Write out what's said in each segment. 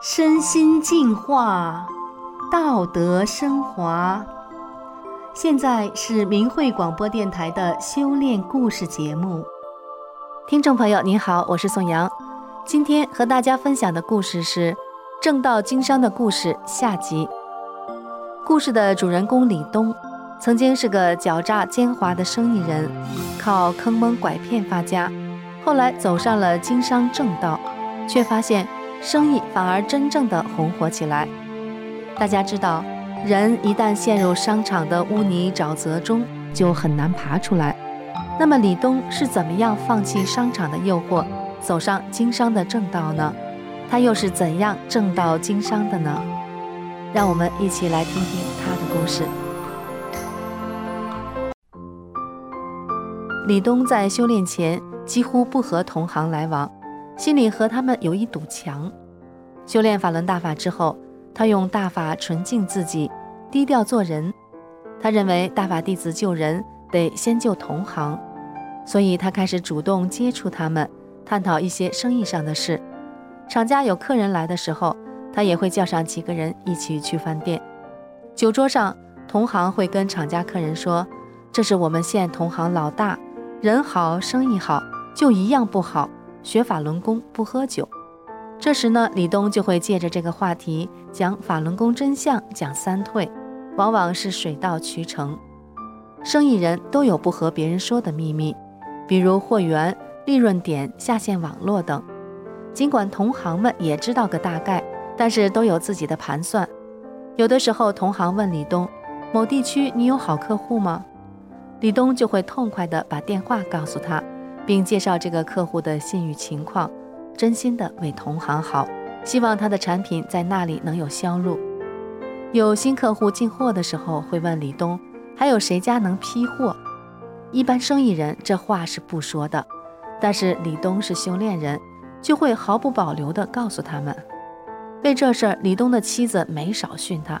身心净化，道德升华。现在是明慧广播电台的修炼故事节目。听众朋友您好，我是宋阳。今天和大家分享的故事是正道经商的故事下集。故事的主人公李东曾经是个狡诈奸猾的生意人，靠坑蒙拐骗发家，后来走上了经商正道，却发现生意反而真正的红火起来。大家知道，人一旦陷入商场的污泥沼泽中，就很难爬出来。那么李东是怎么样放弃商场的诱惑，走上经商的正道呢？他又是怎样正道经商的呢？让我们一起来听听他的故事。李东在修炼前几乎不和同行来往，心里和他们有一堵墙。修炼法轮大法之后，他用大法纯净自己，低调做人。他认为大法弟子救人得先救同行，所以他开始主动接触他们，探讨一些生意上的事。厂家有客人来的时候，他也会叫上几个人一起去饭店。酒桌上，同行会跟厂家客人说，这是我们县同行老大，人好生意好，就一样不好，学法轮功不喝酒。这时呢，李东就会借着这个话题讲法轮功真相，讲三退，往往是水到渠成。生意人都有不和别人说的秘密，比如货源、利润点、下线网络等。尽管同行们也知道个大概，但是都有自己的盘算。有的时候同行问李东，某地区你有好客户吗？李东就会痛快地把电话告诉他，并介绍这个客户的信誉情况，真心的为同行好，希望他的产品在那里能有销路。有新客户进货的时候会问李东，还有谁家能批货？一般生意人这话是不说的，但是李东是修炼人，就会毫不保留地告诉他们。为这事儿，李东的妻子没少训他，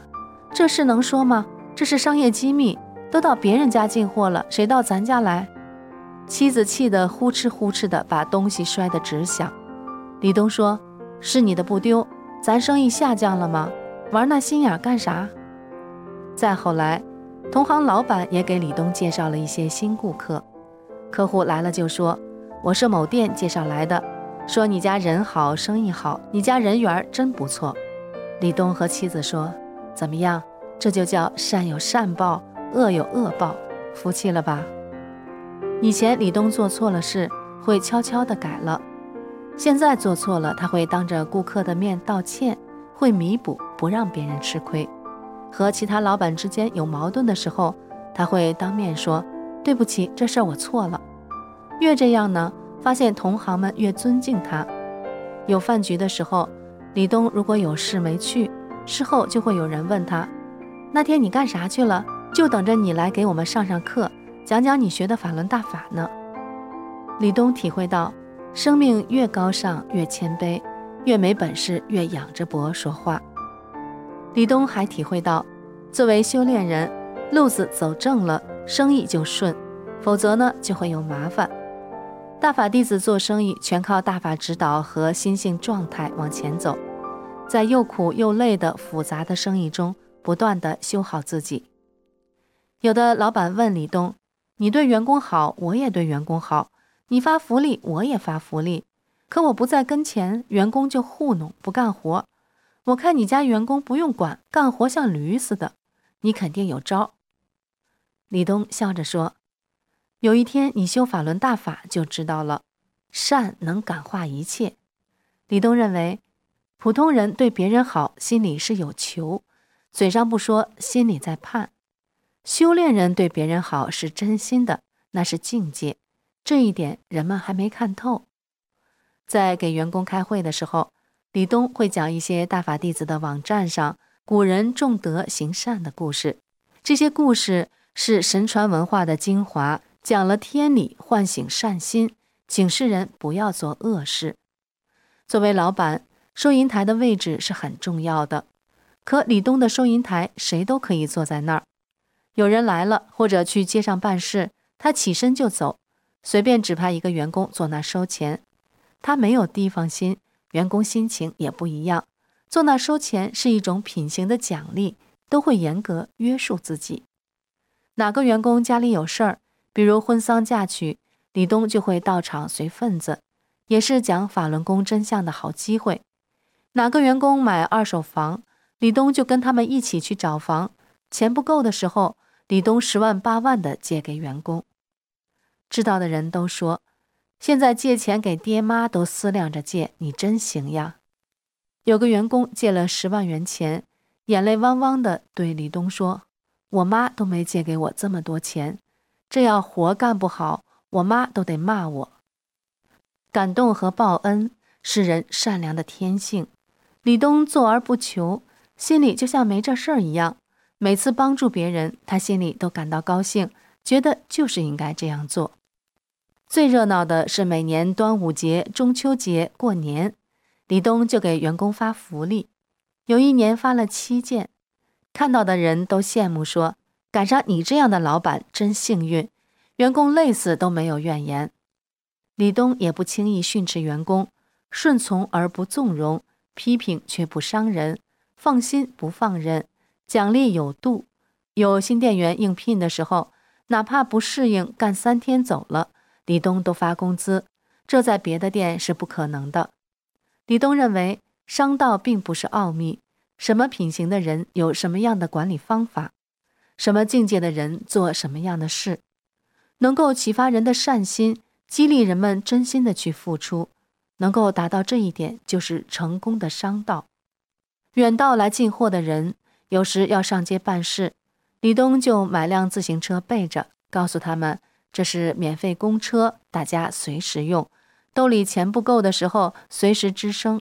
这事能说吗？这是商业机密，都到别人家进货了，谁到咱家来？妻子气得呼哧呼哧的把东西摔得直响。李东说，是你的不丢，咱生意下降了吗？玩那心眼干啥？再后来，同行老板也给李东介绍了一些新顾客。客户来了就说，我是某店介绍来的，说你家人好生意好，你家人缘真不错。李东和妻子说，怎么样，这就叫善有善报，恶有恶报，服气了吧？以前李东做错了事会悄悄地改了，现在做错了他会当着顾客的面道歉，会弥补，不让别人吃亏。和其他老板之间有矛盾的时候，他会当面说，对不起，这事儿我错了。越这样呢，发现同行们越尊敬他。有饭局的时候，李东如果有事没去，事后就会有人问他，那天你干啥去了？就等着你来给我们上上课，讲讲你学的法轮大法呢。李东体会到，生命越高尚越谦卑，越没本事越仰着脖说话。李东还体会到，作为修炼人，路子走正了，生意就顺，否则呢就会有麻烦。大法弟子做生意全靠大法指导和心性状态往前走，在又苦又累的复杂的生意中不断地修好自己。有的老板问李东，你对员工好，我也对员工好，你发福利，我也发福利，可我不在跟前，员工就糊弄不干活。我看你家员工不用管，干活像驴似的，你肯定有招。李东笑着说，有一天你修法轮大法就知道了，善能感化一切。李东认为，普通人对别人好，心里是有求，嘴上不说，心里在盼。修炼人对别人好是真心的，那是境界，这一点人们还没看透。在给员工开会的时候，李东会讲一些大法弟子的网站上古人重德行善的故事，这些故事是神传文化的精华，讲了天理，唤醒善心，警示人不要做恶事。作为老板，收银台的位置是很重要的，可李东的收银台谁都可以坐在那儿。有人来了或者去街上办事，他起身就走，随便指派一个员工坐那收钱。他没有地方心，员工心情也不一样。坐那收钱是一种品行的奖励，都会严格约束自己。哪个员工家里有事儿，比如婚丧嫁娶，李东就会到场随份子，也是讲法轮功真相的好机会。哪个员工买二手房，李东就跟他们一起去找房，钱不够的时候，李东10万8万的借给员工。知道的人都说，现在借钱给爹妈都思量着借，你真行呀。有个员工借了10万元钱，眼泪汪汪的对李东说，我妈都没借给我这么多钱，这要活干不好，我妈都得骂我。感动和报恩是人善良的天性，李东坐而不求，心里就像没这事儿一样。每次帮助别人，他心里都感到高兴，觉得就是应该这样做。最热闹的是每年端午节、中秋节、过年，李东就给员工发福利，有一年发了7件，看到的人都羡慕说，赶上你这样的老板真幸运，员工累死都没有怨言。李东也不轻易训斥员工，顺从而不纵容，批评却不伤人，放心不放任，奖励有度。有新店员应聘的时候，哪怕不适应干3天走了，李东都发工资，这在别的店是不可能的。李东认为商道并不是奥秘，什么品行的人有什么样的管理方法，什么境界的人做什么样的事，能够启发人的善心，激励人们真心的去付出，能够达到这一点就是成功的商道。远道来进货的人有时要上街办事，李东就买辆自行车备着，告诉他们这是免费公车，大家随时用，兜里钱不够的时候随时吱声。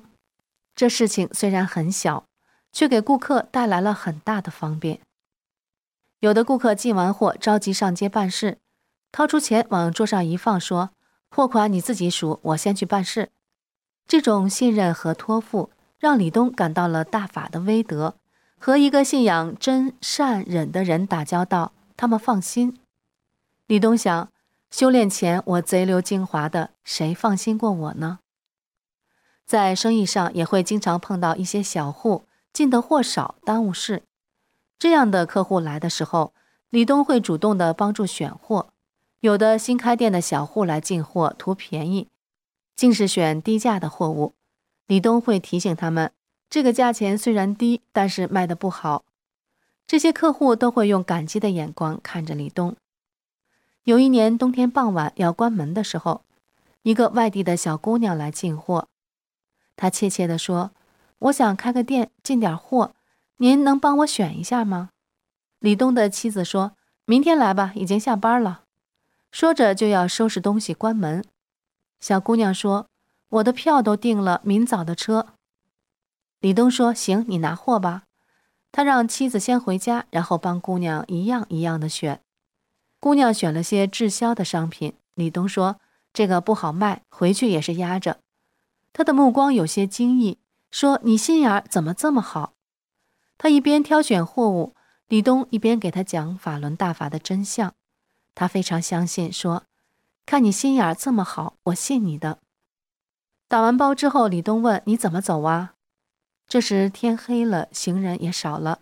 这事情虽然很小，却给顾客带来了很大的方便。有的顾客进完货着急上街办事，掏出钱往桌上一放说，货款你自己数，我先去办事。这种信任和托付让李东感到了大法的威德，和一个信仰真善忍的人打交道，他们放心。李东想，修炼前我贼溜精华的，谁放心过我呢？在生意上也会经常碰到一些小户，进的货少，耽误事。这样的客户来的时候，李东会主动的帮助选货。有的新开店的小户来进货，图便宜，竟是选低价的货物。李东会提醒他们，这个价钱虽然低，但是卖得不好。这些客户都会用感激的眼光看着李东。有一年冬天傍晚要关门的时候，一个外地的小姑娘来进货，她怯怯地说，我想开个店进点货，您能帮我选一下吗？李东的妻子说，明天来吧，已经下班了。说着就要收拾东西关门。小姑娘说，我的票都订了明早的车。李东说，行，你拿货吧。他让妻子先回家，然后帮姑娘一样一样的选。姑娘选了些滞销的商品，李东说，这个不好卖，回去也是压着。他的目光有些惊异，说，你心眼怎么这么好？他一边挑选货物，李东一边给他讲法轮大法的真相。他非常相信，说，看你心眼这么好，我信你的。打完包之后，李东问，你怎么走啊？这时天黑了，行人也少了。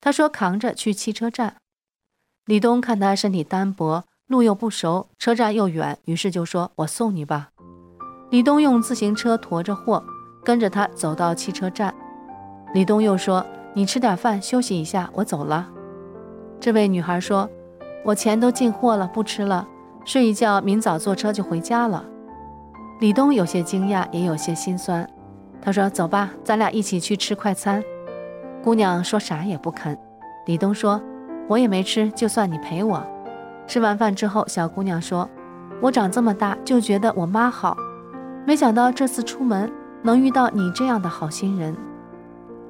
他说，扛着去汽车站。李东看他身体单薄，路又不熟，车站又远，于是就说，我送你吧。李东用自行车驮着货，跟着他走到汽车站。李东又说，你吃点饭休息一下，我走了。这位女孩说，我钱都进货了，不吃了，睡一觉，明早坐车就回家了。李东有些惊讶，也有些心酸。他说，走吧，咱俩一起去吃快餐。姑娘说啥也不肯。李东说，我也没吃，就算你陪我。吃完饭之后，小姑娘说，我长这么大就觉得我妈好，没想到这次出门能遇到你这样的好心人。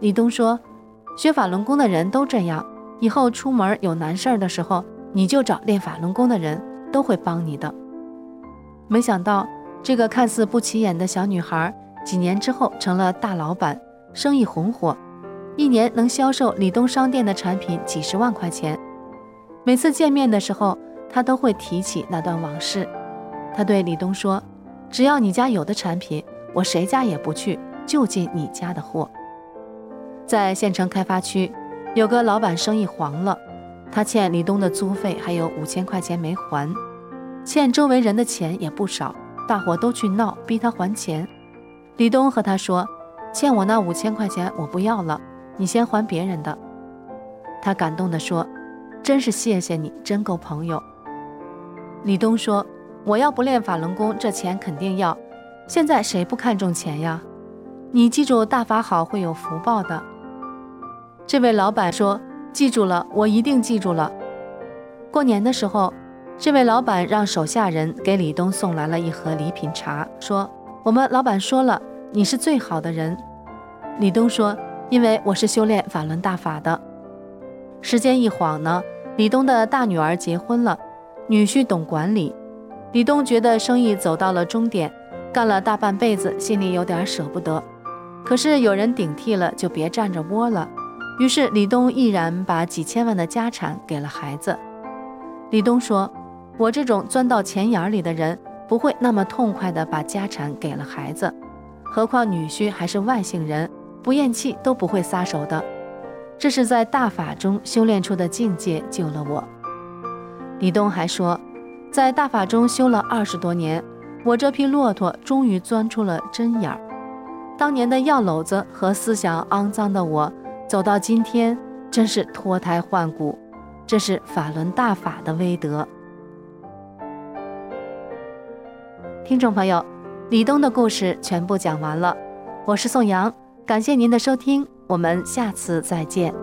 李东说，学法轮功的人都这样，以后出门有难事儿的时候，你就找练法轮功的人，都会帮你的。没想到这个看似不起眼的小女孩，几年之后成了大老板，生意红火，一年能销售李东商店的产品几十万块钱。每次见面的时候，他都会提起那段往事。他对李东说：“只要你家有的产品，我谁家也不去，就进你家的货。”在县城开发区，有个老板生意黄了，他欠李东的租费还有5000块钱没还，欠周围人的钱也不少，大伙都去闹，逼他还钱。李东和他说：“欠我那5000块钱我不要了，你先还别人的。”他感动地说：“真是谢谢你，真够朋友。”李东说：“我要不练法轮功，这钱肯定要。现在谁不看重钱呀？你记住大法好，会有福报的。”这位老板说：“记住了，我一定记住了。”过年的时候，这位老板让手下人给李东送来了一盒礼品茶，说：“我们老板说了，你是最好的人。”李东说：“因为我是修炼法轮大法的。”时间一晃呢，李东的大女儿结婚了，女婿懂管理。李东觉得生意走到了终点，干了大半辈子，心里有点舍不得。可是有人顶替了，就别占着窝了。于是李东毅然把几千万的家产给了孩子。李东说：“我这种钻到钱眼里的人，不会那么痛快地把家产给了孩子，何况女婿还是外姓人，不咽气都不会撒手的。这是在大法中修炼出的境界，救了我。”李东还说：“在大法中修了20多年，我这匹骆驼终于钻出了针眼儿。当年的药篓子和思想肮脏的我，走到今天真是脱胎换骨。这是法轮大法的威德。”听众朋友，李东的故事全部讲完了，我是宋阳，感谢您的收听，我们下次再见。